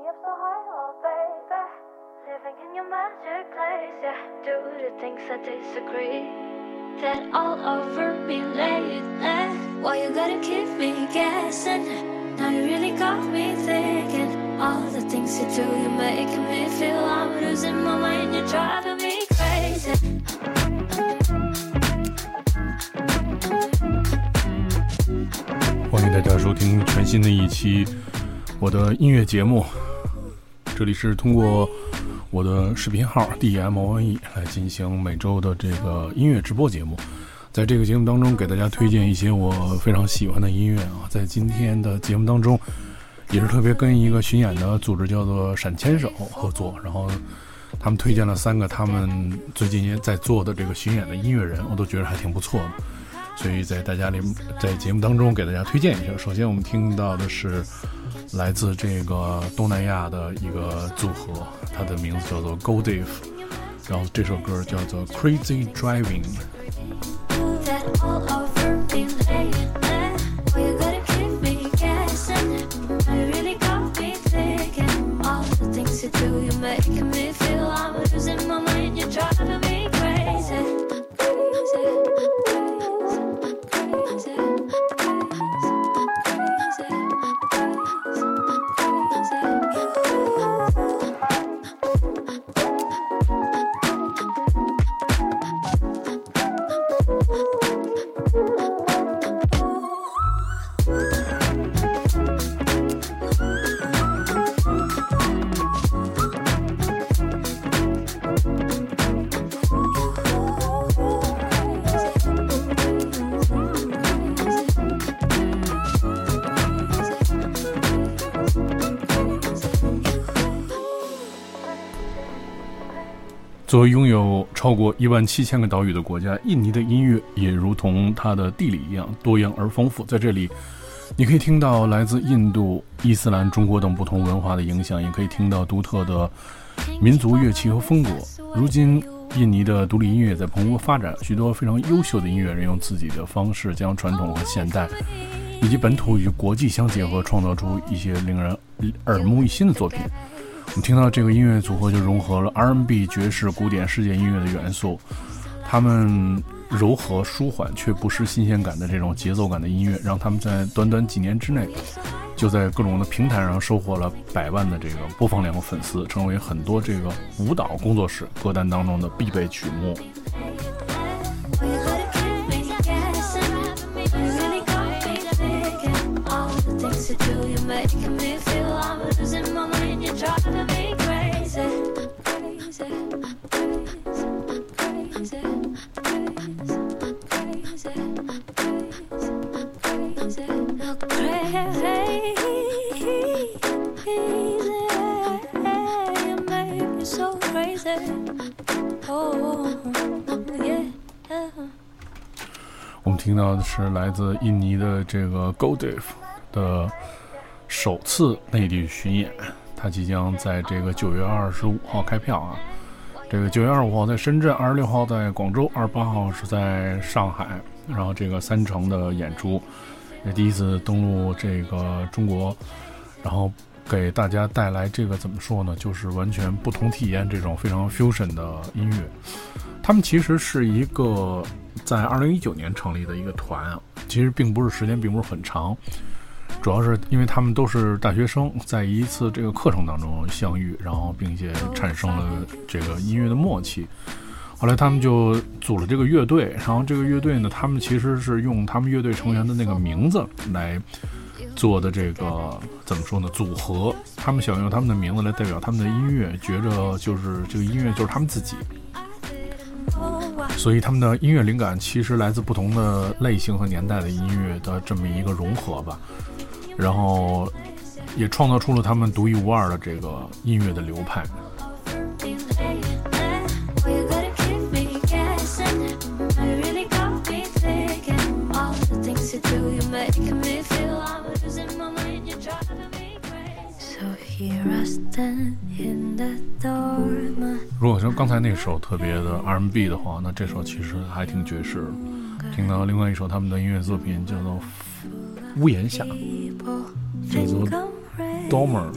me up so high, oh baby. Living in your magic place, yeah. Do the things I disagree. That all over me lately. Why you gotta keep me guessing? Now you really got me thinking. All the things you do, you're making me feel I'm losing my mind. You're driving me crazy.欢迎大家收听全新的一期我的音乐节目，这里是通过我的视频号 DMONE 来进行每周的这个音乐直播节目。在这个节目当中给大家推荐一些我非常喜欢的音乐啊。在今天的节目当中也是特别跟一个巡演的组织叫做闪牵手合作，然后他们推荐了3个他们最近也在做的这个巡演的音乐人，我都觉得还挺不错的，所以在节目当中给大家推荐一下。首先我们听到的是来自这个东南亚的一个组合，它的名字叫做 Goldiv， 然后这首歌叫做 Crazy Driving。作为拥有超过17000个岛屿的国家，印尼的音乐也如同它的地理一样多样而丰富。在这里你可以听到来自印度、伊斯兰、中国等不同文化的影响，也可以听到独特的民族乐器和风格。如今印尼的独立音乐在蓬勃发展，许多非常优秀的音乐人用自己的方式将传统和现代以及本土与国际相结合，创造出一些令人耳目一新的作品。我们听到这个音乐组合就融合了 R&B、 爵士、古典、世界音乐的元素，他们柔和舒缓却不失新鲜感的这种节奏感的音乐，让他们在短短几年之内就在各种的平台上收获了100万的这个播放量和粉丝，成为很多这个舞蹈工作室歌单当中的必备曲目。我们听到的是来自印尼的这个 Goldiv 的首次内地巡演，它即将在这个9月25号开票啊。这个9月25号在深圳，26号在广州，28号是在上海，然后这个3城的演出，也第一次登陆这个中国，然后给大家带来这个怎么说呢，就是完全不同体验这种非常 fusion 的音乐。他们其实是一个在2019年成立的一个团啊，其实并不是时间并不是很长，主要是因为他们都是大学生，在一次这个课程当中相遇，然后并且产生了这个音乐的默契。后来他们就组了这个乐队，然后这个乐队呢，他们其实是用他们乐队成员的那个名字来做的这个怎么说呢组合，他们想用他们的名字来代表他们的音乐，觉着就是这个音乐就是他们自己，所以他们的音乐灵感其实来自不同的类型和年代的音乐的这么一个融合吧，然后也创造出了他们独一无二的这个音乐的流派。如果说刚才那首特别的 R&B 的话，那这首其实还挺爵士。听到另外一首他们的音乐作品叫做屋檐下，叫做 Dormer。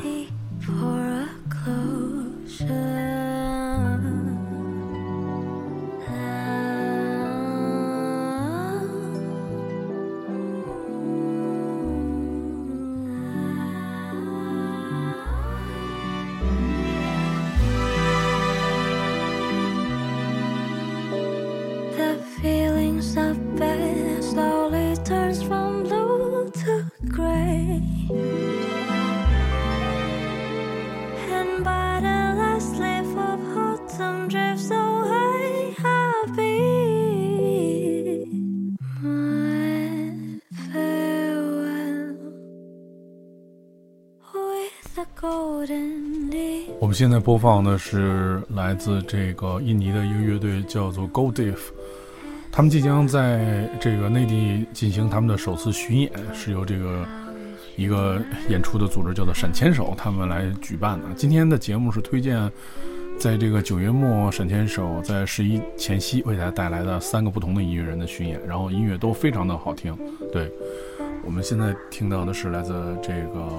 我们现在播放的是来自这个印尼的一个乐队叫做 Goldiv， 他们即将在这个内地进行他们的首次巡演，是由这个一个演出的组织叫做闪牵手他们来举办的。今天的节目是推荐在这个9月末闪牵手在11前夕为大家带来的3个不同的音乐人的巡演，然后音乐都非常的好听。对，我们现在听到的是来自这个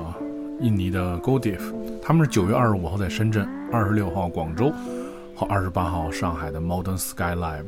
印尼的 Goldiv， 他们是9月25号在深圳，26号广州和28号上海的 Modern Sky Lab。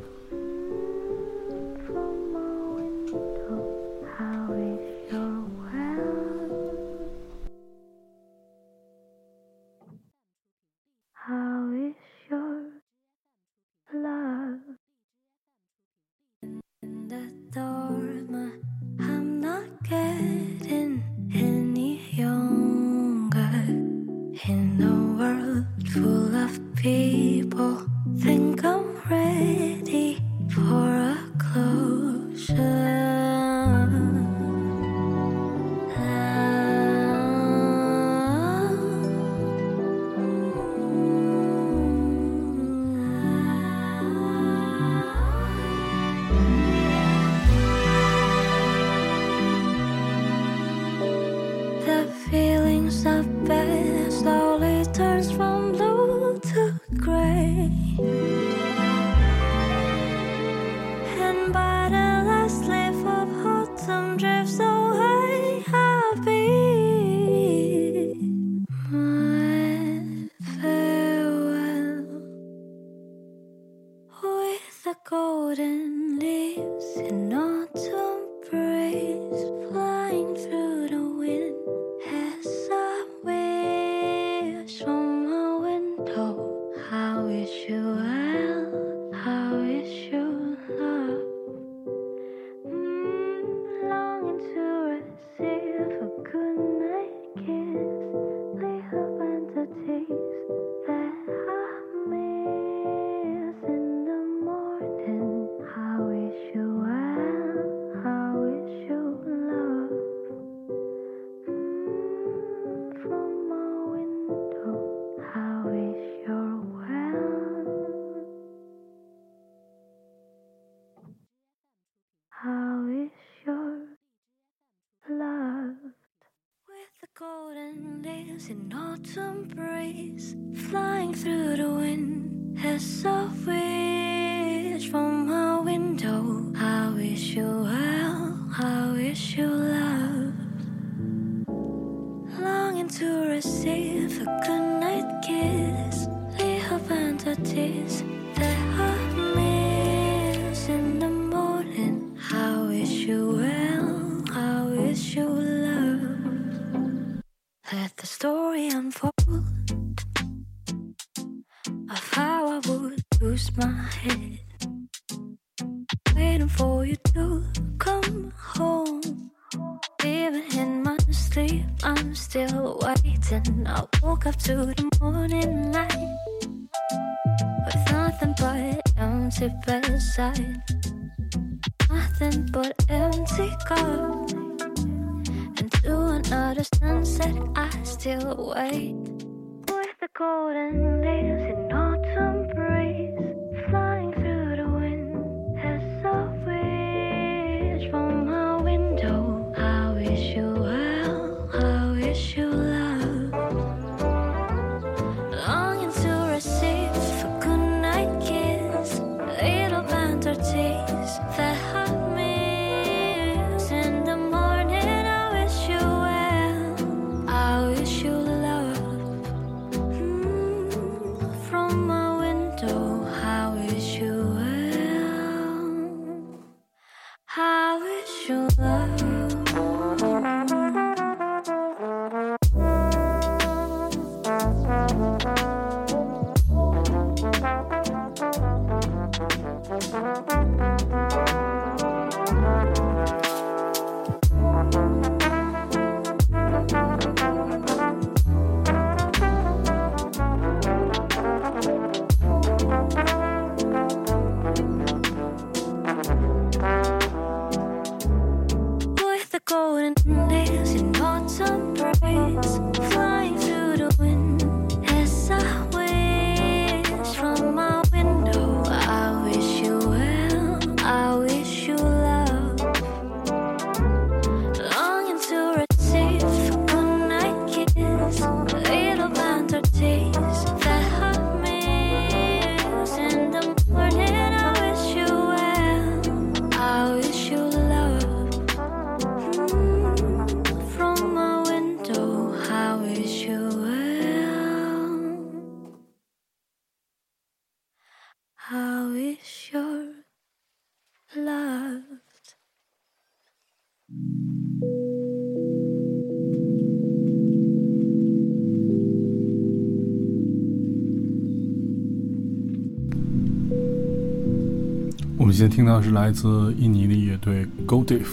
们现在听到是来自印尼的乐队 Goldiv，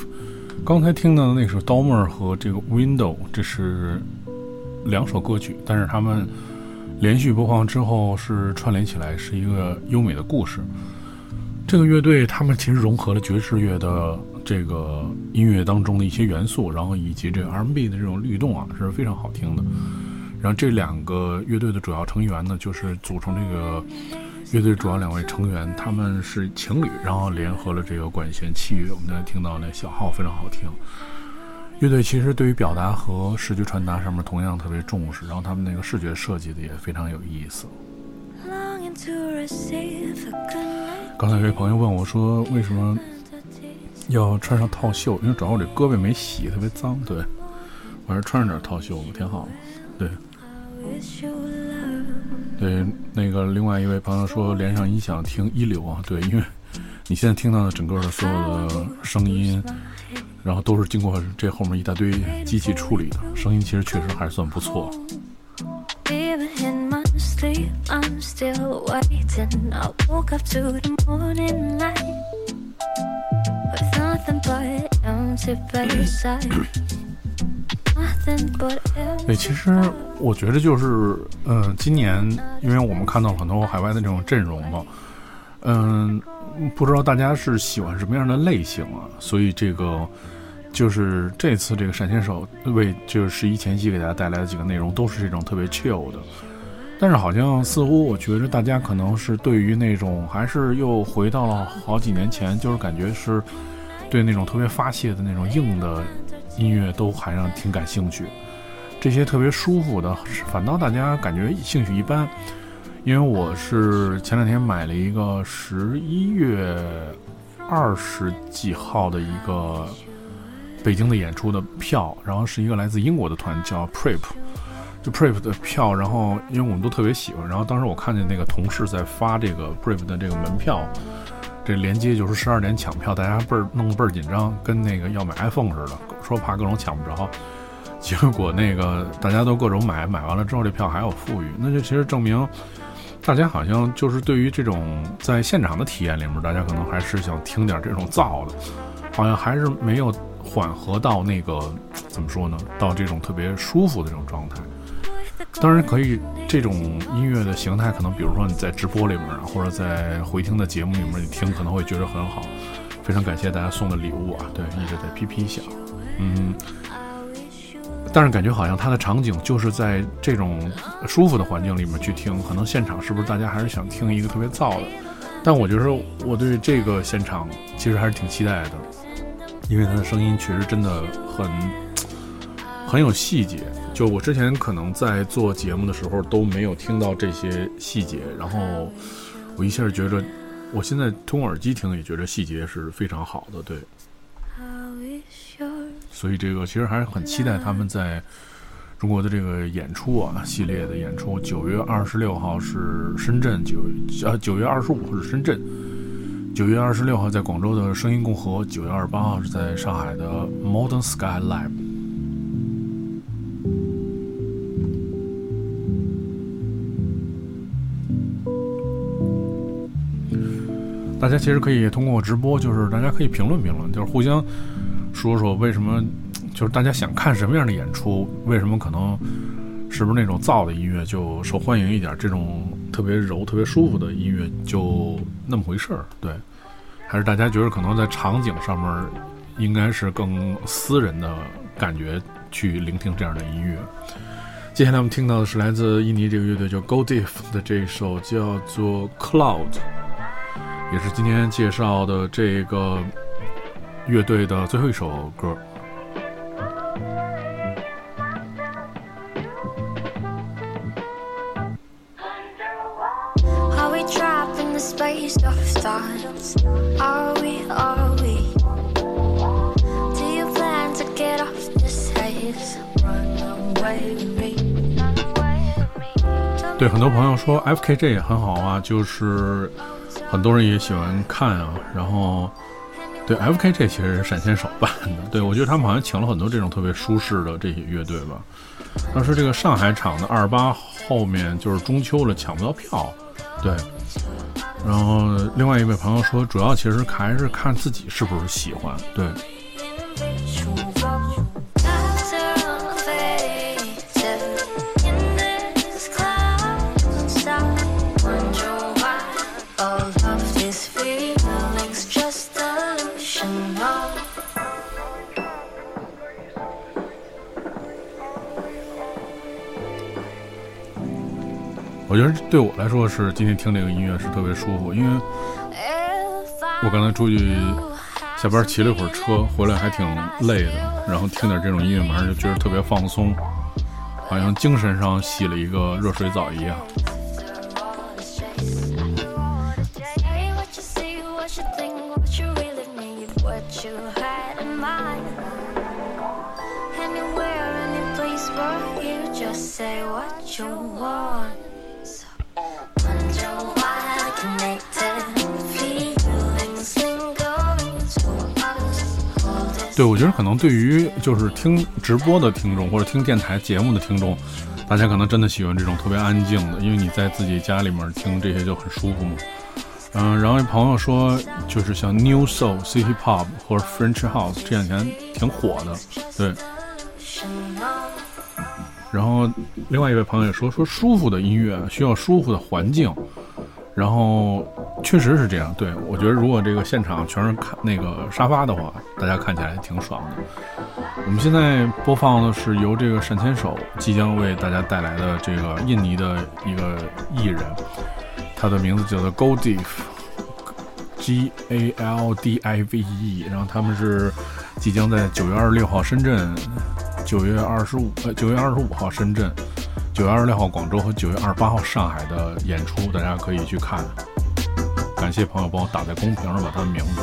刚才听到的那首 Dormer 和这个 Window， 这是两首歌曲，但是他们连续播放之后是串联起来，是一个优美的故事。这个乐队他们其实融合了爵士乐的这个音乐当中的一些元素，然后以及这个 R&B 的这种律动啊，是非常好听的。然后这两个乐队的主要成员呢，就是组成这个乐队主要两位成员，他们是情侣，然后联合了这个管弦器乐。我们刚才听到那小号非常好听。乐队其实对于表达和视觉传达上面同样特别重视，然后他们那个视觉设计的也非常有意思。刚才有位朋友问我说，为什么要穿上套袖？因为主要我这胳膊没洗，特别脏，对，我还是穿上点套袖挺好。对对，那个另外一位朋友说连上音响听一流啊，对，因为你现在听到的整个的所有的声音，然后都是经过这后面一大堆机器处理的，声音其实确实还算不错。对，其实我觉得就是，今年因为我们看到了很多海外的这种阵容嘛，不知道大家是喜欢什么样的类型啊，所以这个就是这次这个闪现手为就是十一前夕给大家带来的几个内容都是这种特别 chill 的，但是好像似乎我觉得大家可能是对于那种还是又回到了好几年前，就是感觉是对那种特别发泄的那种硬的音乐都还让挺感兴趣，这些特别舒服的反倒大家感觉兴趣一般。因为我是前两天买了一个11月20几号的一个北京的演出的票，然后是一个来自英国的团叫 Prep， 就 Prep 的票，然后因为我们都特别喜欢，然后当时我看见那个同事在发这个 Prep 的这个门票，这连接就是12点抢票，大家倍儿紧张，跟那个要买 iPhone 似的，说怕各种抢不着，结果那个大家都各种买，买完了之后这票还有富裕，那就其实证明大家好像就是对于这种在现场的体验里面，大家可能还是想听点这种燥的，好像还是没有缓和到那个怎么说呢，到这种特别舒服的这种状态。当然可以，这种音乐的形态可能比如说你在直播里面或者在回听的节目里面你听可能会觉得很好，非常感谢大家送的礼物啊，对，一直在批批响，但是感觉好像它的场景就是在这种舒服的环境里面去听，可能现场是不是大家还是想听一个特别燥的，但我觉得我对这个现场其实还是挺期待的，因为它的声音确实真的很有细节，就我之前可能在做节目的时候都没有听到这些细节，然后我一下觉得我现在通耳机听也觉得细节是非常好的，对，所以这个其实还是很期待他们在中国的这个演出啊，系列的演出，9月26号是深圳，9月25号是深圳，9月26号在广州的声音共和，9月28号是在上海的 Modern Sky Lab。大家其实可以通过直播，就是大家可以评论评论，就是互相说说为什么，就是大家想看什么样的演出，为什么可能是不是那种燥的音乐就受欢迎一点，这种特别柔特别舒服的音乐就那么回事儿，对，还是大家觉得可能在场景上面应该是更私人的感觉去聆听这样的音乐。接下来我们听到的是来自印尼这个乐队叫 Goldiv 的这首叫做 Cloud，也是今天介绍的这个乐队的最后一首歌。对，很多朋友说 FKJ 也很好啊，就是很多人也喜欢看啊，然后对 FKJ 其实是闪现手办的，对，我觉得他们好像请了很多这种特别舒适的这些乐队吧。当时这个上海场的28后面就是中秋了，抢不到票，对，然后另外一位朋友说，主要其实还是看自己是不是喜欢。对。我觉得对我来说是今天听这个音乐是特别舒服，因为我刚才出去下班骑了一会儿车回来还挺累的，然后听点这种音乐马上就觉得特别放松，好像精神上洗了一个热水澡一样。对，我觉得可能对于就是听直播的听众或者听电台节目的听众，大家可能真的喜欢这种特别安静的，因为你在自己家里面听这些就很舒服嘛。然后一朋友说，就是像 New Soul、City Pop 或者 French House 这两年挺火的，对。然后另外一位朋友也说舒服的音乐需要舒服的环境，然后确实是这样。对，我觉得如果这个现场全是看那个沙发的话，大家看起来挺爽的。我们现在播放的是由这个单千手即将为大家带来的这个印尼的一个艺人，他的名字叫做 Goldiv G-A-L-D-I-V-E， 然后他们是即将在9月26号深圳，9月25号深圳，9月26号广州和9月28号上海的演出，大家可以去看。感谢朋友帮我打在公屏上把他们名字。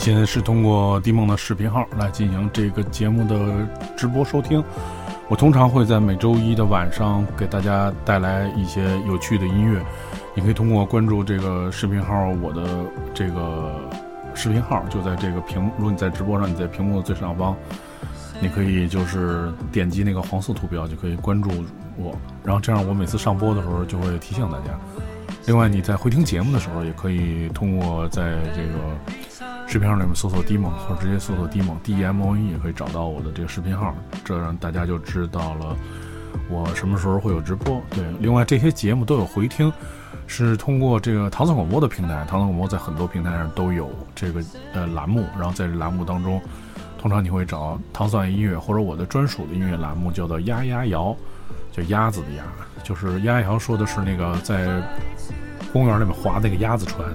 现在是通过D梦的视频号来进行这个节目的直播收听。我通常会在每周一的晚上给大家带来一些有趣的音乐，你可以通过关注这个视频号，我的这个视频号就在这个屏幕，如果你在直播上，你在屏幕的最上方，你可以就是点击那个黄色图标就可以关注我，然后这样我每次上播的时候就会提醒大家。另外你在回听节目的时候也可以通过在这个视频号里面搜索 D 梦，或者直接搜索 D 梦 DMOE 也可以找到我的这个视频号，这让大家就知道了我什么时候会有直播。对，另外这些节目都有回听，是通过这个唐宋广播的平台，唐宋广播在很多平台上都有这个栏目，然后在这栏目当中通常你会找唐宋音乐或者我的专属的音乐栏目，叫做鸭鸭谣，叫鸭子的鸭，就是鸭谣说的是那个在公园里面划那个鸭子船。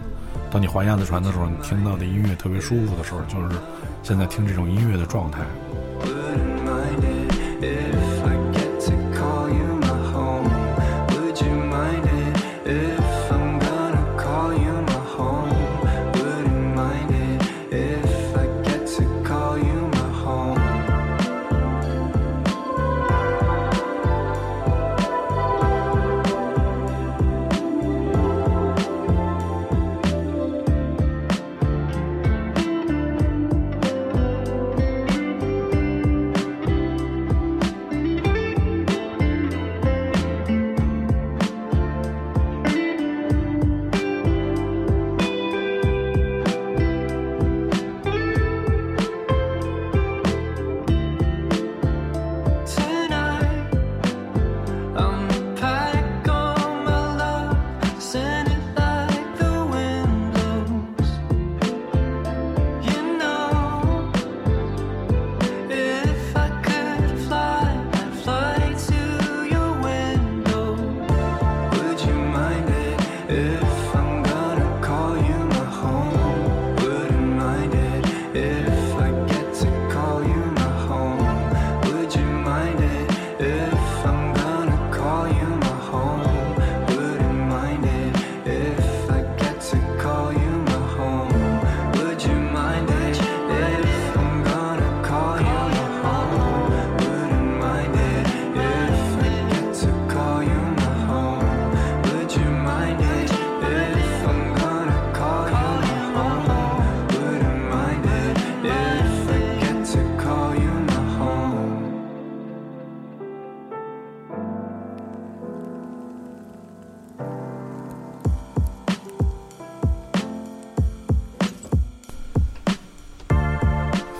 当你划鸭子船的时候，你听到的音乐特别舒服的时候，就是现在听这种音乐的状态。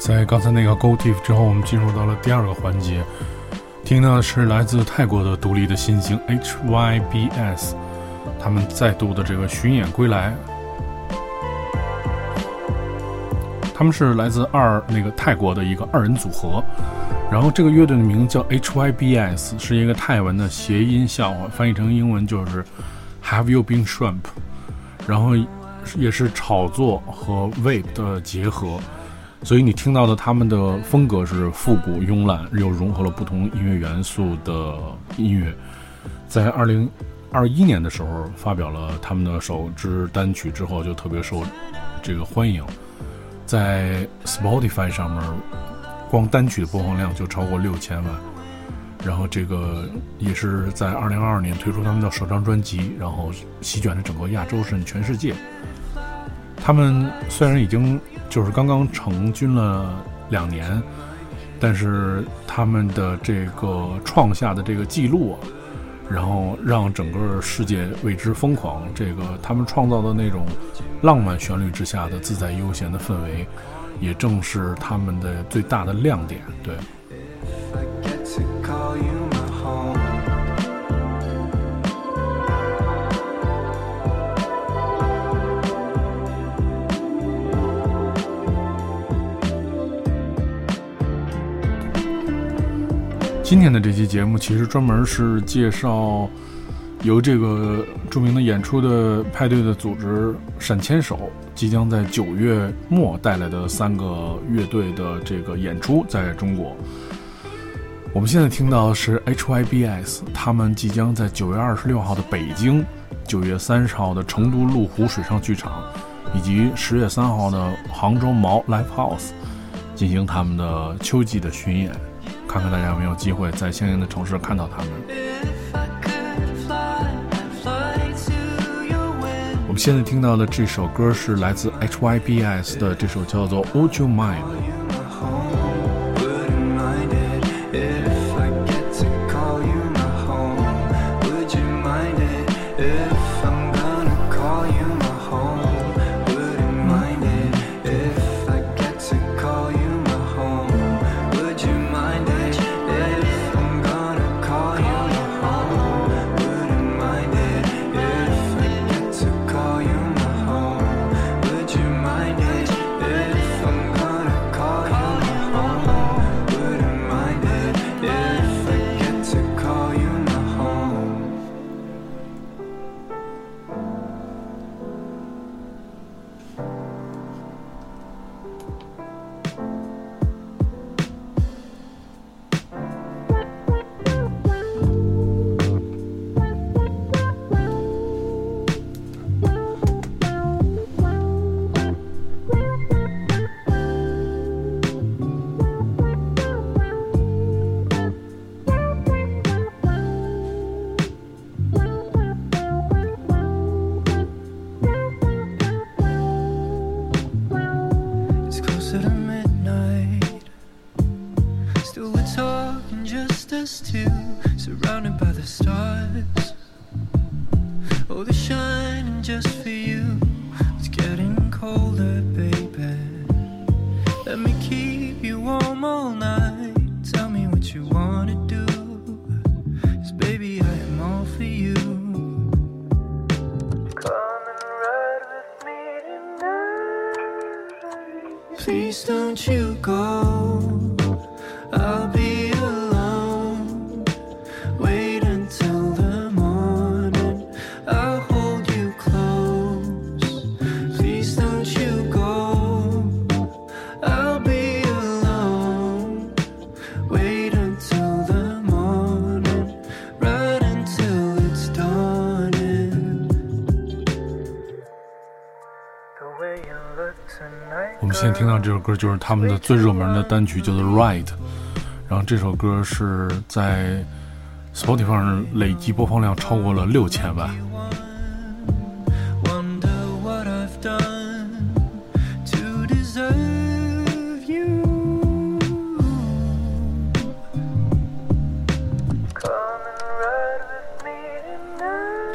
在刚才那个 Goldiv 之后，我们进入到了第二个环节，听到的是来自泰国的独立的新星 HYBS， 他们再度的这个巡演归来。他们是来自泰国的一个二人组合，然后这个乐队的名字叫 HYBS， 是一个泰文的谐音笑话，翻译成英文就是 Have you been shrimp？ 然后也是炒作和 wave 的结合，所以你听到的他们的风格是复古慵懒，又融合了不同音乐元素的音乐。在2021年的时候发表了他们的首支单曲之后，就特别受这个欢迎。在 Spotify 上面光单曲的播放量就超过6000万，然后这个也是在2022年推出他们的首张专辑，然后席卷了整个亚洲甚至全世界。他们虽然已经就是刚刚成军了2年，但是他们的这个创下的这个记录，然后让整个世界为之疯狂。这个他们创造的那种浪漫旋律之下的自在悠闲的氛围，也正是他们的最大的亮点。对，今天的这期节目其实专门是介绍由这个著名的演出的派对的组织闪牵手即将在9月末带来的3个乐队的这个演出在中国。我们现在听到的是 HYBS， 他们即将在9月26号的北京、9月30号的成都麓湖水上剧场，以及10月3号的杭州Mao Livehouse 进行他们的秋季的巡演。看看大家有没有机会在相应的城市看到他们。我们现在听到的这首歌是来自 HYBS 的这首叫做 Would You Mind。Please don't you go, I'll be alone, wait until the morning, I'll hold you close, please don't you go, I'll be alone, wait until the morning, right until it's dawning, the way you look tonight。我们现在听到这首歌就是他们的最热门的单曲，叫做 Right， 然后这首歌是在 Spotify 上累计播放量超过了6000万。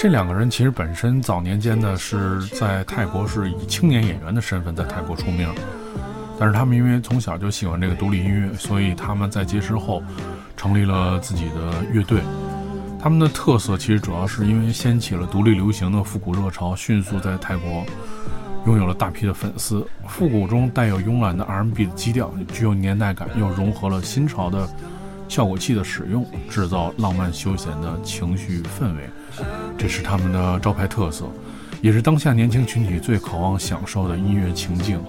这两个人其实本身早年间呢是在泰国是以青年演员的身份在泰国出名，但是他们因为从小就喜欢这个独立音乐，所以他们在结识后成立了自己的乐队。他们的特色其实主要是因为掀起了独立流行的复古热潮，迅速在泰国拥有了大批的粉丝。复古中带有慵懒的 R&B 的基调，具有年代感，又融合了新潮的效果器的使用，制造浪漫休闲的情绪氛围，这是他们的招牌特色，也是当下年轻群体最渴望享受的音乐情境。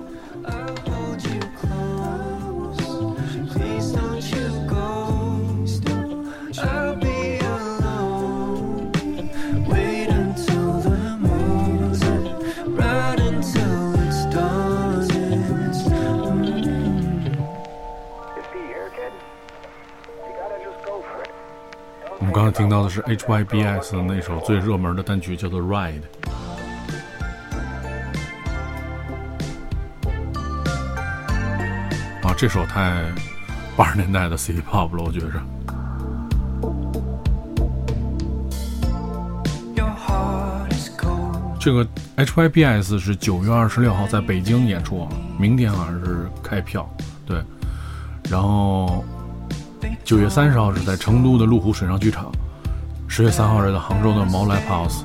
刚才听到的是 HYBS 的那首最热门的单曲，叫做 Ride。 啊，这首太80年代的 City Pop 了，我觉着。这个 HYBS 是9月26号在北京演出，明天好像是开票，对，然后9月30号是在成都的麓湖水上剧场，10月3号是在杭州的 Mao Livehouse。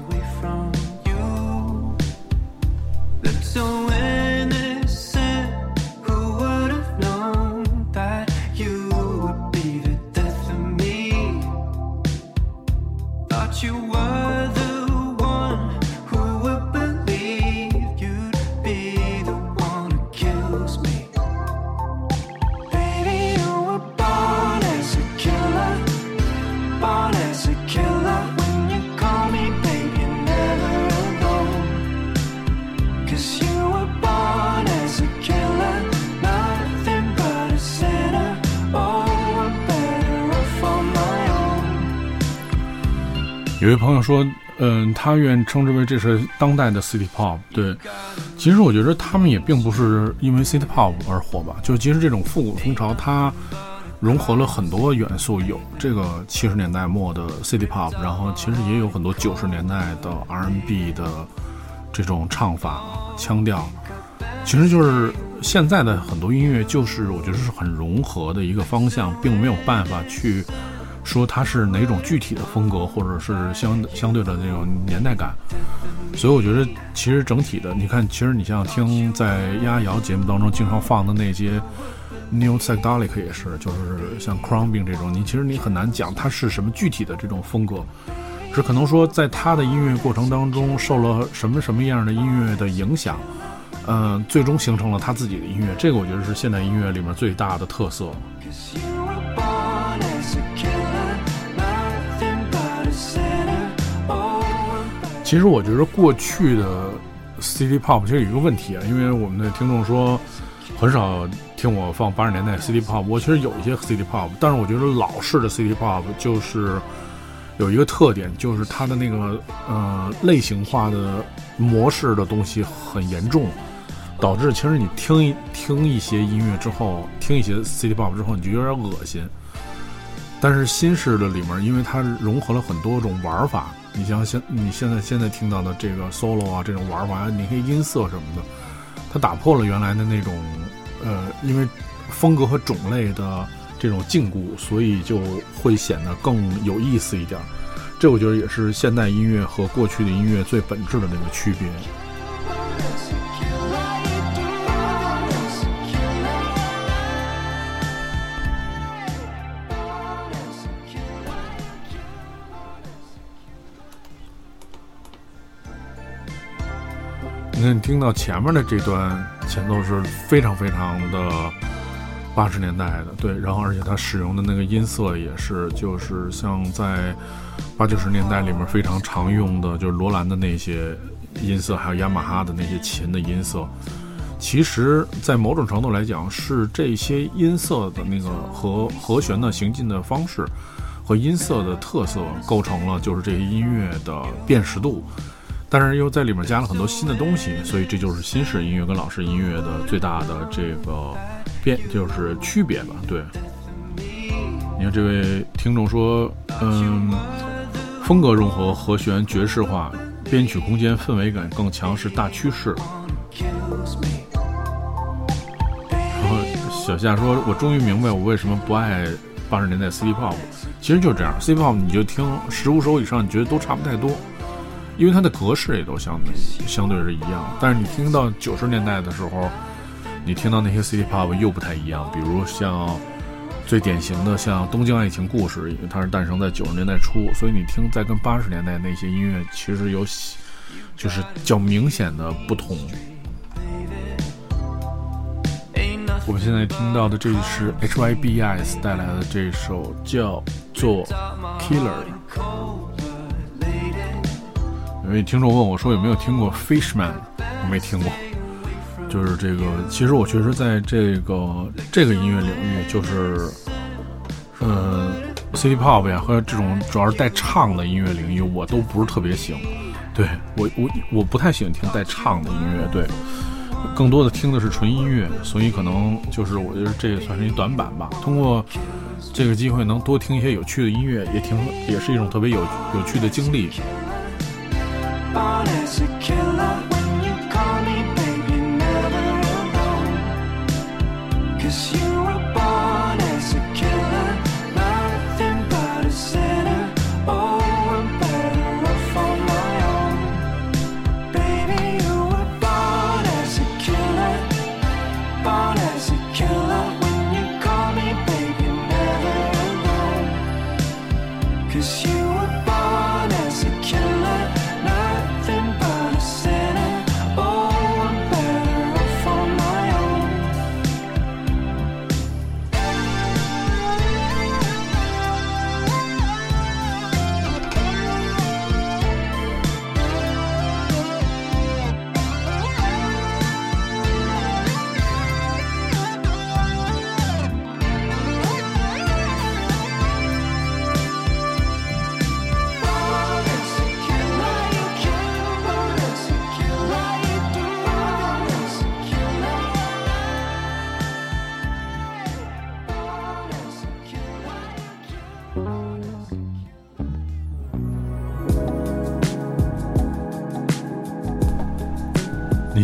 有位朋友说他愿称之为这是当代的 City Pop。 对，其实我觉得他们也并不是因为 City Pop 而火吧，就其实这种复古风潮它融合了很多元素，有这个70年代末的 City Pop， 然后其实也有很多90年代的 R&B 的这种唱法腔调，其实就是现在的很多音乐就是我觉得是很融合的一个方向，并没有办法去说它是哪种具体的风格，或者是相对的那种年代感。所以我觉得其实整体的，你看，其实你像听在压摇节目当中经常放的那些 New Psychedelic 也是，就是像 Crumbing 这种，你其实你很难讲它是什么具体的这种风格，只可能说在它的音乐过程当中受了什么样的音乐的影响，最终形成了它自己的音乐。这个我觉得是现代音乐里面最大的特色。其实我觉得过去的 City Pop 其实有一个问题啊，因为我们的听众说很少听我放80年代 City Pop， 我其实有一些 City Pop， 但是我觉得老式的 City Pop 就是有一个特点，就是它的那个类型化的模式的东西很严重，导致其实你听一些音乐之后，听一些 City Pop 之后，你就有点恶心。但是新式的里面，因为它融合了很多种玩法，你像你现在听到的这个 solo 啊，这种玩法，你可以音色什么的，它打破了原来的那种因为风格和种类的这种禁锢，所以就会显得更有意思一点。这我觉得也是现代音乐和过去的音乐最本质的那个区别。你听到前面的这段前奏是非常非常的80年代的，对，然后而且它使用的那个音色也是就是像在80-90年代里面非常常用的，就是罗兰的那些音色，还有雅马哈的那些琴的音色。其实在某种程度来讲，是这些音色的那个和弦的行进的方式和音色的特色构成了就是这些音乐的辨识度，但是又在里面加了很多新的东西，所以这就是新式音乐跟老式音乐的最大的这个就是区别吧。对，你看这位听众说，风格融合，和弦爵士化，编曲空间氛围感更强是大趋势。小夏说我终于明白我为什么不爱80年代 City Pop， 其实就是这样， City Pop 你就听15首以上你觉得都差不太多，因为它的格式也都相对是一样，但是你听到90年代的时候，你听到那些 City Pop 又不太一样，比如像最典型的像《东京爱情故事》，因为它是诞生在90年代初，所以你听在跟80年代那些音乐其实有就是较明显的不同。我们现在听到的这是 HYBS 带来的这首叫做 Killer。 有位听众问我说有没有听过 Fishman， 我没听过，就是这个其实我确实在这个音乐领域就是City Pop 呀和这种主要是带唱的音乐领域我都不是特别行，对，我不太喜欢听带唱的音乐，对，更多的听的是纯音乐，所以可能就是我觉得这也算是一短板吧。通过这个机会能多听一些有趣的音乐，也是一种特别有趣的经历。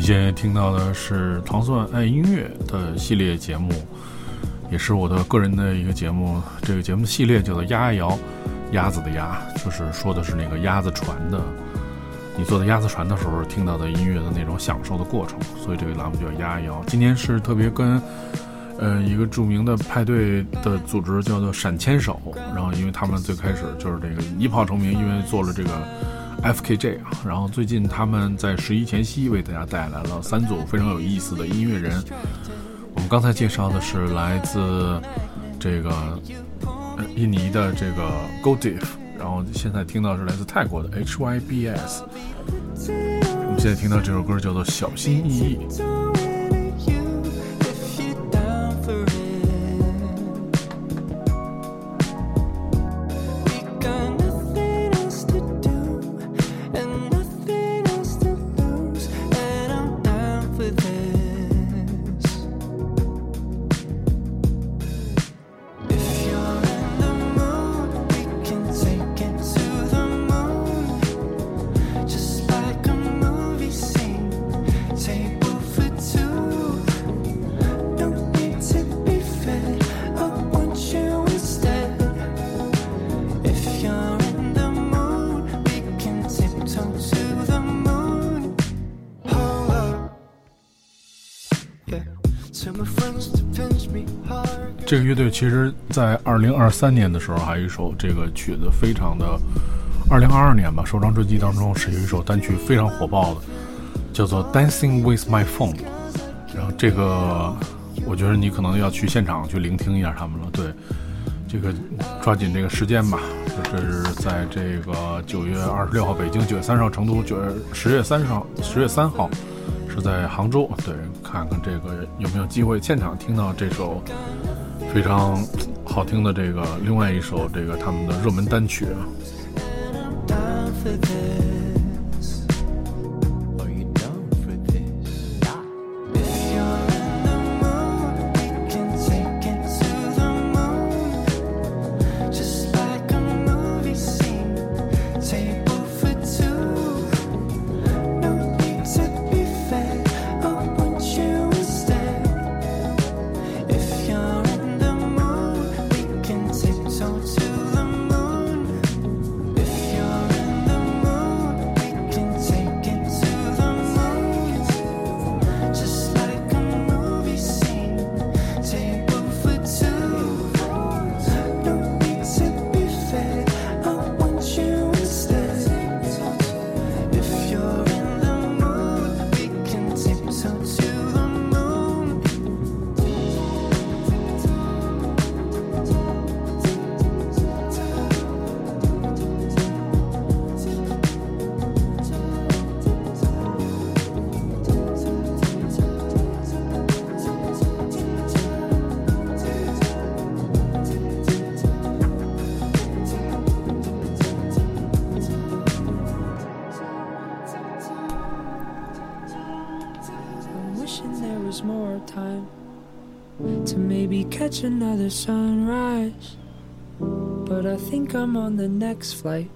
今天听到的是糖蒜爱音乐的系列节目，也是我的个人的一个节目，这个节目系列叫做鸭摇，鸭子的鸭，就是说的是那个鸭子船的，你坐在鸭子船的时候听到的音乐的那种享受的过程，所以这个栏目叫鸭摇。今天是特别跟一个著名的派对的组织叫做闪牵手，然后因为他们最开始就是这个一炮成名，因为做了这个FKJ， 然后最近他们在11前夕为大家带来了3组非常有意思的音乐人。我们刚才介绍的是来自这个印尼的这个 Goldiv， 然后现在听到是来自泰国的 HYBS。 我们现在听到这首歌叫做《小心翼翼》。这个乐队其实在2023年的时候还有一首这个曲子非常的2022年吧，首张专辑当中是有一首单曲非常火爆的叫做 Dancing with my phone， 然后这个我觉得你可能要去现场去聆听一下他们了，对，这个抓紧这个时间吧，这是在这个9月26号北京，9月30号成都，10月3号是在杭州，对，看看这个有没有机会现场听到这首非常好听的这个另外一首这个他们的热门单曲。catch another sunrise, but I think I'm on the next flight.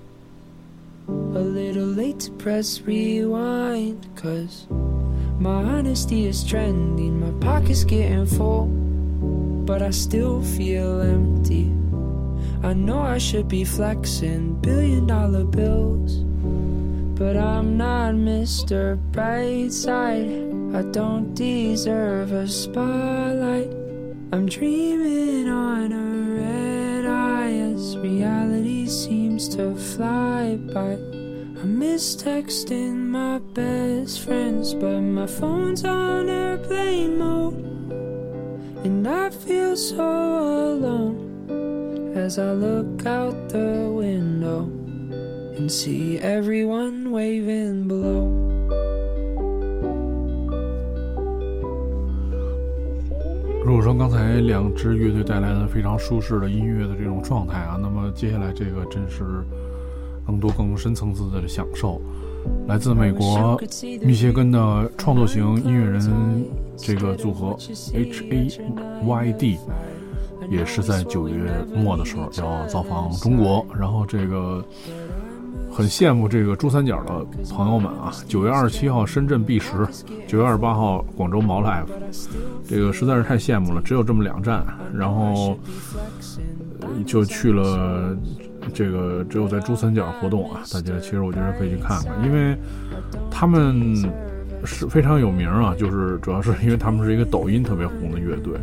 A little late to press rewind, cause my honesty is trending, my pocket's getting full, but I still feel empty. I know I should be flexing $1 billion bills, but I'm not Mr. Brightside. I don't deserve a spotlight. I'm dreaming on a red eye as reality seems to fly by. I miss texting my best friends, but my phone's on airplane mode, and I feel so alone as I look out the window and see everyone waving below.如果说刚才两支乐队带来了非常舒适的音乐的这种状态啊，那么接下来这个真是更多更深层次的享受。来自美国密歇根的创作型音乐人这个组合 HAYD 也是在9月末的时候要造访中国，然后这个很羡慕这个珠三角的朋友们啊，9月27号深圳 B10，9月28号广州 Mao Live， 这个实在是太羡慕了，只有这么2站，然后就去了这个只有在珠三角活动啊，大家其实我觉得可以去看看，因为他们是非常有名啊，就是主要是因为他们是一个抖音特别红的乐队，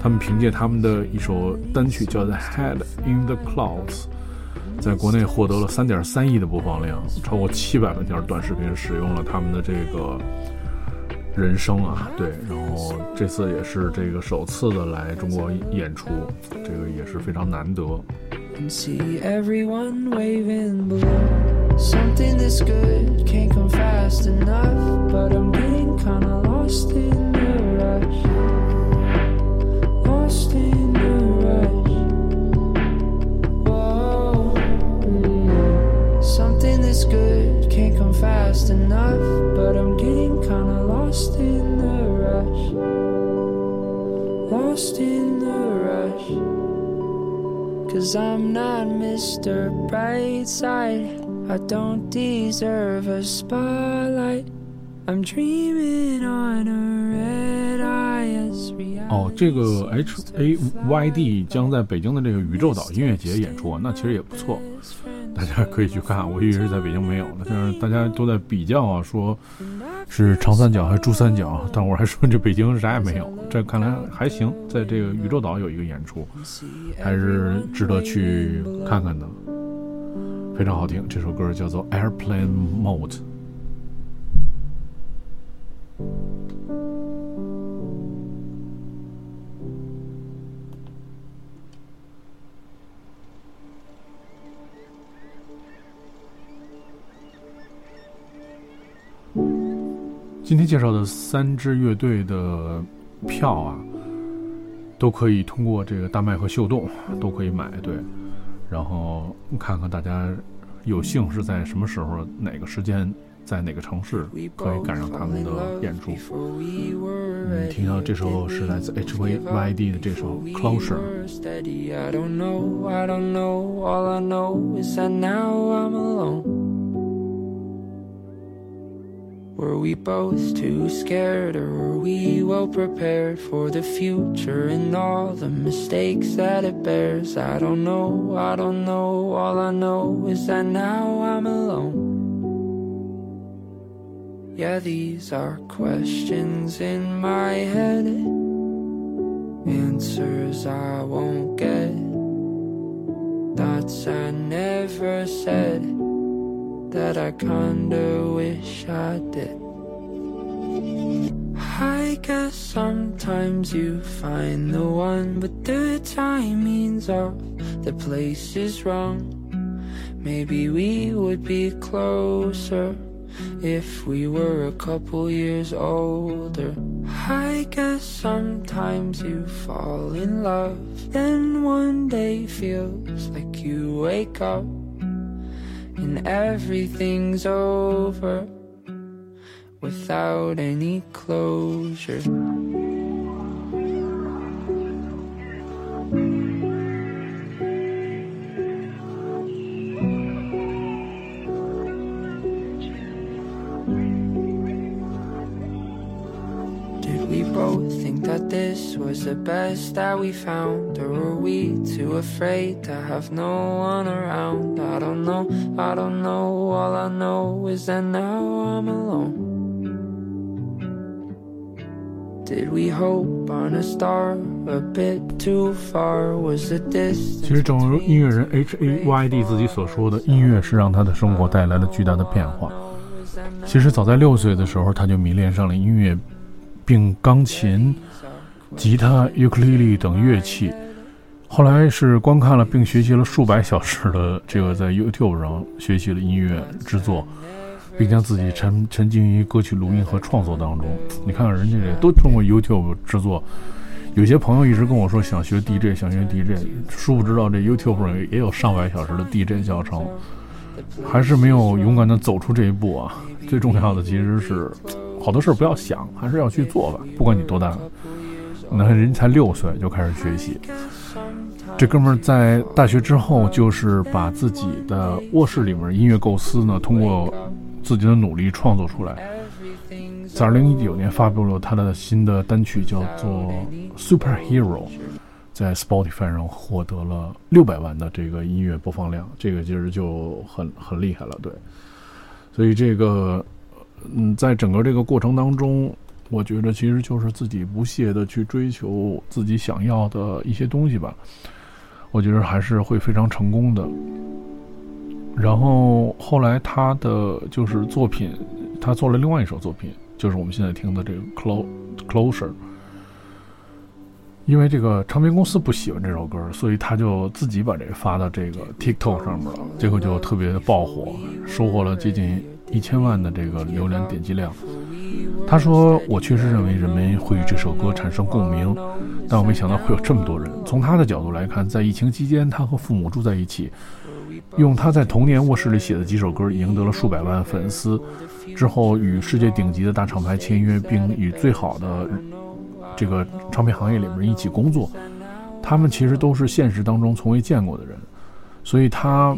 他们凭借他们的一首单曲叫做 HAYD in the Clouds，在国内获得了 3.3 亿的播放量，超过700万条短视频使用了他们的这个人声啊，对，然后这次也是这个首次的来中国演出，这个也是非常难得。Something that's good can't come fast enough, but I'm getting kinda lost in the rush. Lost in the rush. 'Cause I'm not Mr. Brightside. I don't deserve a spotlight. I'm dreaming on a red eye as reality. 哦，这个 HAYD 将在北京的这个宇宙岛音乐节演出，那其实也不错。大家可以去看，我一直在北京没有呢，但是大家都在比较啊，说是长三角还是珠三角，但我还说这北京啥也没有，这看来还行，在这个宇宙岛有一个演出，还是值得去看看的，非常好听，这首歌叫做 Airplane Mode。今天介绍的3支乐队的票啊，都可以通过这个大麦和秀动都可以买，对，然后看看大家有幸是在什么时候哪个时间在哪个城市可以赶上他们的演出。听到这首是来自 HYBS 的这首 Closer。Were we both too scared, or were we well prepared for the future and all the mistakes that it bears? I don't know, all I know is that now I'm alone. Yeah, these are questions in my head, answers I won't get, thoughts I never said.That I kinda wish I did. I guess sometimes you find the one, but the timing's off, the place is wrong. Maybe we would be closer if we were a couple years older. I guess sometimes you fall in love, then one day feels like you wake up.And everything's over without any closure. this was the best that we found, or were we too afraid to have no one around? I don't know, all I know is that now I'm alone. Did we hope on a star a bit too far? Was the distance? 其实正如音乐人 HAYD 自己所说的，音乐是让他的生活带来了巨大的变化。其实早在6岁的时候，他就迷恋上了音乐，并钢琴、吉他、尤克里里等乐器。后来是观看了并学习了数百小时的这个在 YouTube 上学习了音乐制作，并将自己沉浸于歌曲录音和创作当中。你看人家都通过 YouTube 制作。有些朋友一直跟我说想学 DJ， 想学 DJ， 殊不知道这 YouTube 上也有上百小时的 DJ 教程，还是没有勇敢的走出这一步啊！最重要的其实是好多事不要想，还是要去做吧，不管你多大。那人才6岁就开始学习，这哥们儿在大学之后就是把自己的卧室里面音乐构思呢，通过自己的努力创作出来，在2019年发布了他的新的单曲叫做 Superhero， 在 Spotify 上获得了600万的这个音乐播放量，这个其实就很厉害了，对。所以这个在整个这个过程当中，我觉得其实就是自己不懈的去追求自己想要的一些东西吧，我觉得还是会非常成功的。然后后来他的就是作品，他做了另外一首作品，就是我们现在听的这个 Closure。因为这个唱片公司不喜欢这首歌，所以他就自己把这个发到这个 TikTok 上面了，结果就特别的爆火，收获了接近1000万的这个浏览点击量。他说，我确实认为人们会与这首歌产生共鸣，但我没想到会有这么多人。从他的角度来看，在疫情期间他和父母住在一起，用他在童年卧室里写的几首歌赢得了数百万粉丝，之后与世界顶级的大厂牌签约，并与最好的这个唱片行业里面一起工作，他们其实都是现实当中从未见过的人，所以他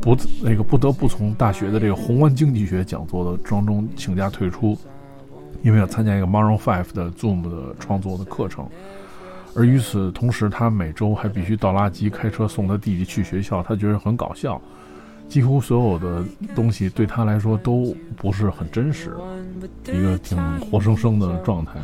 不得不从大学的这个宏观经济学讲座的当中请假退出，因为要参加一个 Maroon Five 的 Zoom 的创作的课程。而与此同时，他每周还必须倒垃圾，开车送他弟弟去学校，他觉得很搞笑。几乎所有的东西对他来说都不是很真实，一个挺活生生的状态。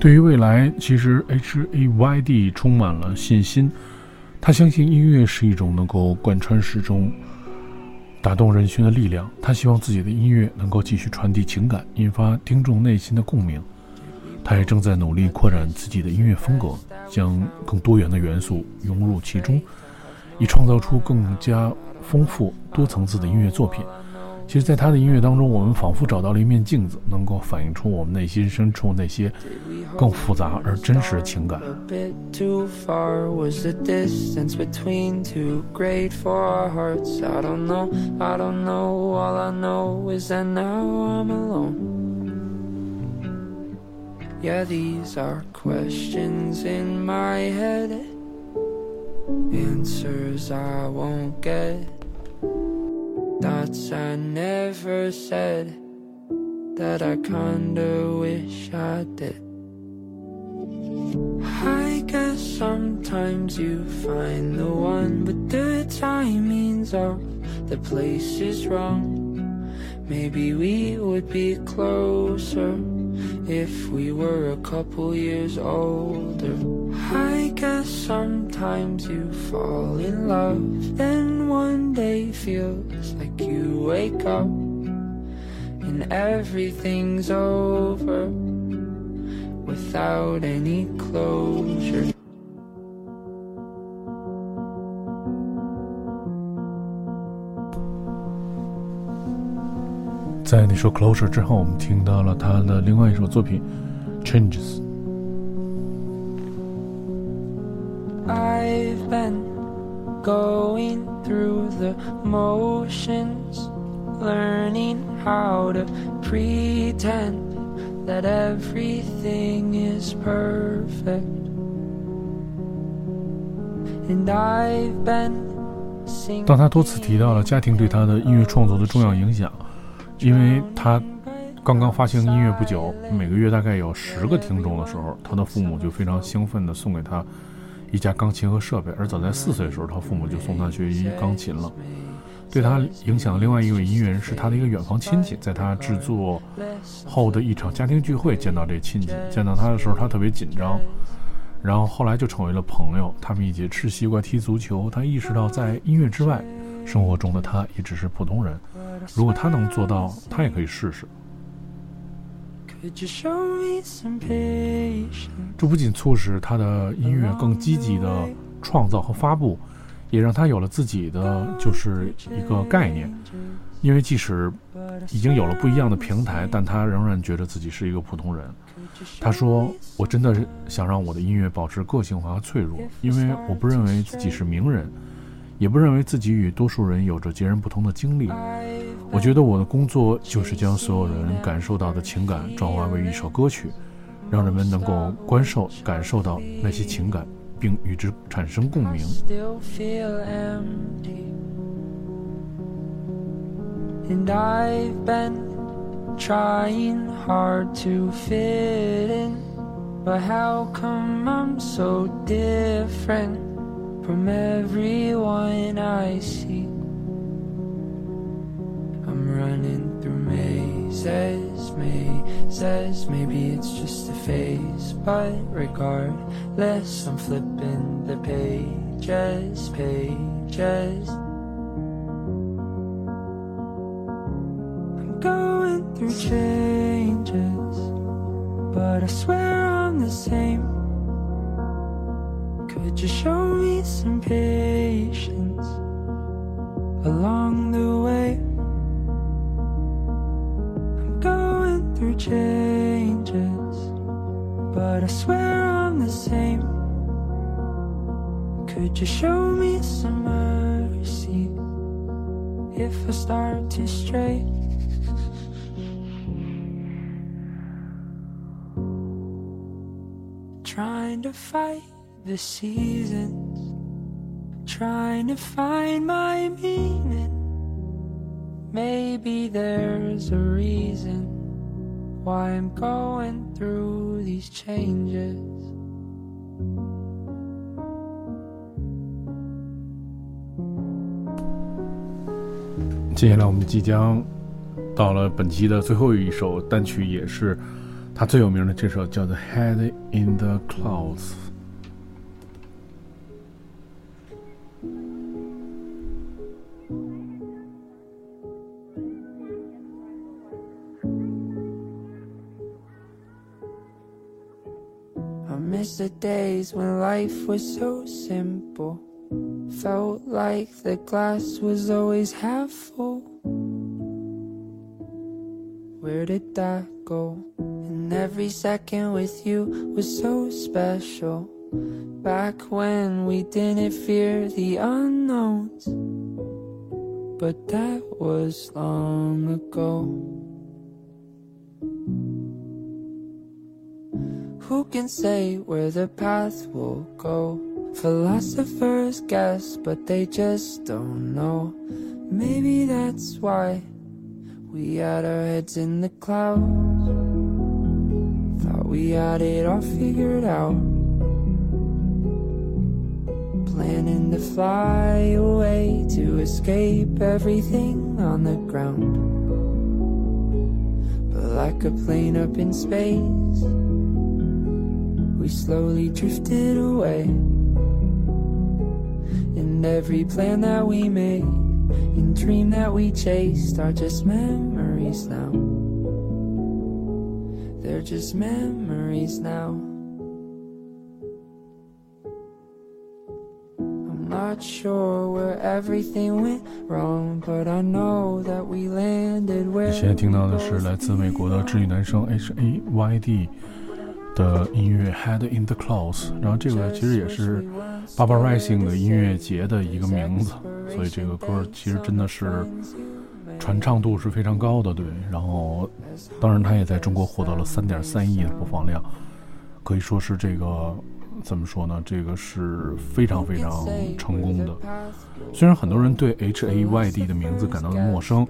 对于未来，其实 HAYD 充满了信心，他相信音乐是一种能够贯穿始终、打动人群的力量。他希望自己的音乐能够继续传递情感，引发听众内心的共鸣。他也正在努力扩展自己的音乐风格，将更多元的元素融入其中，以创造出更加丰富多层次的音乐作品。其实在他的音乐当中，我们仿佛找到了一面镜子，能够反映出我们内心深处那些更复杂而真实的情感。Thoughts I never said that I kinda wish I did. I guess sometimes you find the one, but the timing's off, the place is wrong. Maybe we would be closer if we were a couple years older. I guess sometimes you fall in love, then one day feels like you wake up and everything's over without any closure.在那首 Closure 之后，我们听到了他的另外一首作品 Changes。 I've been going through the motions, learning how to pretend that everything is perfect. And I've been 当他多次提到了家庭对他的音乐创作的重要影响，因为他刚刚发行音乐不久，每个月大概有10个听众的时候，他的父母就非常兴奋地送给他一架钢琴和设备，而早在4岁的时候，他父母就送他学习钢琴了。对他影响另外一位音乐人是他的一个远房亲戚，在他制作后的一场家庭聚会见到这亲戚，见到他的时候他特别紧张，然后后来就成为了朋友，他们一起吃西瓜踢足球。他意识到在音乐之外生活中的他也只是普通人，如果他能做到，他也可以试试。这不仅促使他的音乐更积极的创造和发布，也让他有了自己的就是一个概念，因为即使已经有了不一样的平台，但他仍然觉得自己是一个普通人。他说，我真的想让我的音乐保持个性化和脆弱，因为我不认为自己是名人，也不认为自己与多数人有着截然不同的经历。我觉得我的工作就是将所有人感受到的情感转化为一首歌曲，让人们能够观受感受到那些情感，并与之产生共鸣。And I've been trying hard to fit in, but how come I'm so different from everyone I see? I'm running through mazes, mazes. Maybe it's just a phase, but regardless, I'm flipping the pages, pages.Changes, but I swear I'm the same. Could you show me some patience along the way? I'm going through changes, but I swear I'm the same. Could you show me some mercy if I start to stray?Trying to fight the seasons, trying to find my meaning. Maybe there's a reason why I'm going through these changes. Now we are about to reach the last song of this album.他最有名的这首叫做 Head in the Clouds。 I miss the days when life was so simple, felt like the glass was always half full. Where did that go?Every second with you was so special. Back when we didn't fear the unknowns, but that was long ago. Who can say where the path will go? Philosophers guess, but they just don't know. Maybe that's why we had our heads in the clouds.We had it all figured out, planning to fly away to escape everything on the ground. But like a plane up in space, we slowly drifted away. And every plan that we made and dream that we chased are just memories now.They're just memories now. I'm not sure where everything went wrong, but I know that we landed where. 现在听到的是来自美国的治愈男声 HAYD 的音乐 Head in the Clouds， 然后这个其实也是 Baba Rising 的音乐节的一个名字，所以这个歌其实真的是传唱度是非常高的，对。然后当然它也在中国获得了 3.3 亿的播放量，可以说是这个怎么说呢，这个是非常非常成功的。虽然很多人对 HAYD 的名字感到陌生，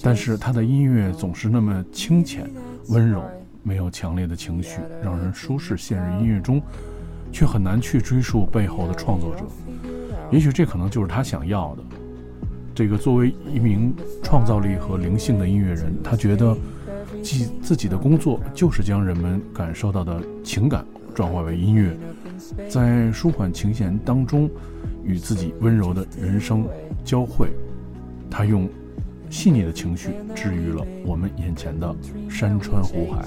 但是它的音乐总是那么清浅温柔，没有强烈的情绪，让人舒适陷入音乐中，却很难去追溯背后的创作者。也许这可能就是他想要的。这个作为一名创造力和灵性的音乐人，他觉得自己的工作就是将人们感受到的情感转化为音乐，在舒缓琴弦当中与自己温柔的人生交汇。他用细腻的情绪治愈了我们眼前的山川湖海。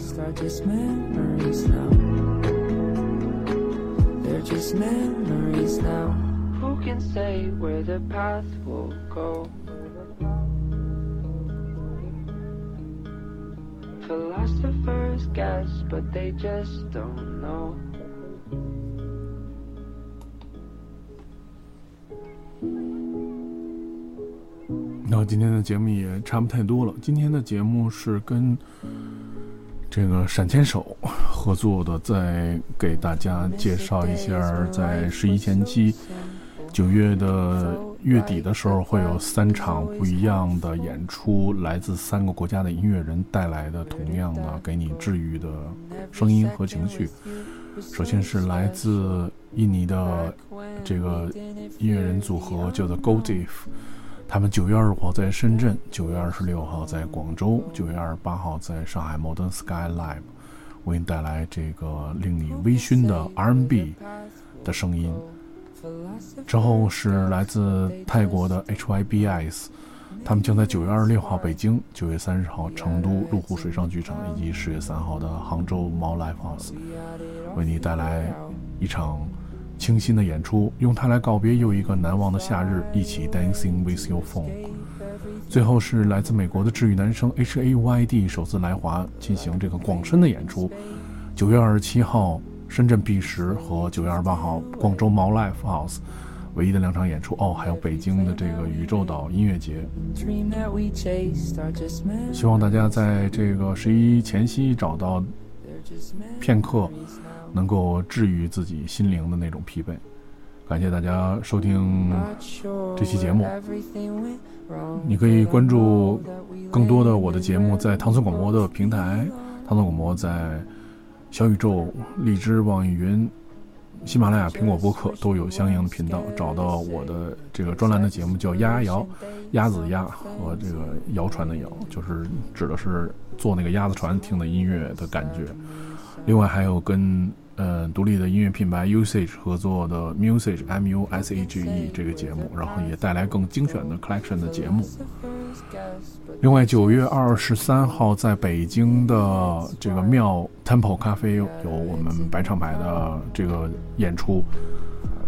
Philosophers guess, but they just don't know. No, 今天的节目也差不太多了。今天的节目是跟这个闪牵手合作的，在给大家介绍一下，在11前期9月的月底的时候，会有3场不一样的演出，来自3个国家的音乐人带来的同样的给你治愈的声音和情绪。首先是来自印尼的这个音乐人组合叫做 Goldiv， 他们9月25号在深圳，9月26号在广州，9月28号在上海 Modern Sky Lab 为你带来这个令你微醺的 R&B 的声音。之后是来自泰国的 HYBS， 他们将在9月26号北京、9月30号成都麓湖水上剧场以及10月3号的杭州 Mao Livehouse 为你带来一场清新的演出，用它来告别又一个难忘的夏日，一起 Dancing with your phone。 最后是来自美国的治愈男声 HAYD 首次来华进行这个广深的演出，9月27号深圳 B10 和9月28号广州毛 Livehouse 唯一的2场演出哦，还有北京的这个宇宙岛音乐节。希望大家在这个11前夕找到片刻能够治愈自己心灵的那种疲惫。感谢大家收听这期节目，你可以关注更多的我的节目，在唐宋广播的平台，唐宋广播在小宇宙、荔枝、网易云、喜马拉雅、苹果播客都有相应的频道，找到我的这个专栏的节目叫鸭谣，鸭子鸭和这个谣传的谣，就是指的是坐那个鸭子船听的音乐的感觉。另外还有跟独立的音乐品牌 Usage 合作的 Musage MUSAGE 这个节目，然后也带来更精选的 collection 的节目。另外9月23号在北京的这个庙 Temple Cafe 有我们白唱牌的这个演出，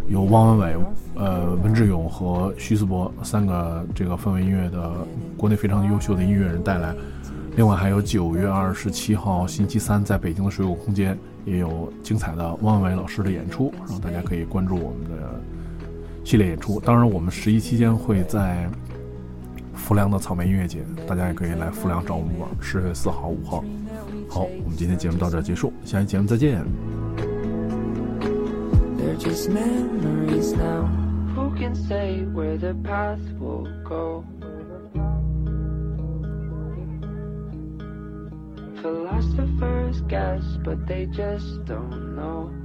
有汪文伟、文志勇和徐思博3个这个氛围音乐的国内非常优秀的音乐人带来。另外还有9月27号星期三在北京的水果空间也有精彩的汪文伟老师的演出，然后大家可以关注我们的系列演出。当然我们11期间会在浮梁的草莓音乐节，大家也可以来浮梁找我们玩，10月4号、5号。好，我们今天节目到这结束，下期节目再见。They're just memories now. Who can say where the path will go? Philosophers guess, but they just don't know.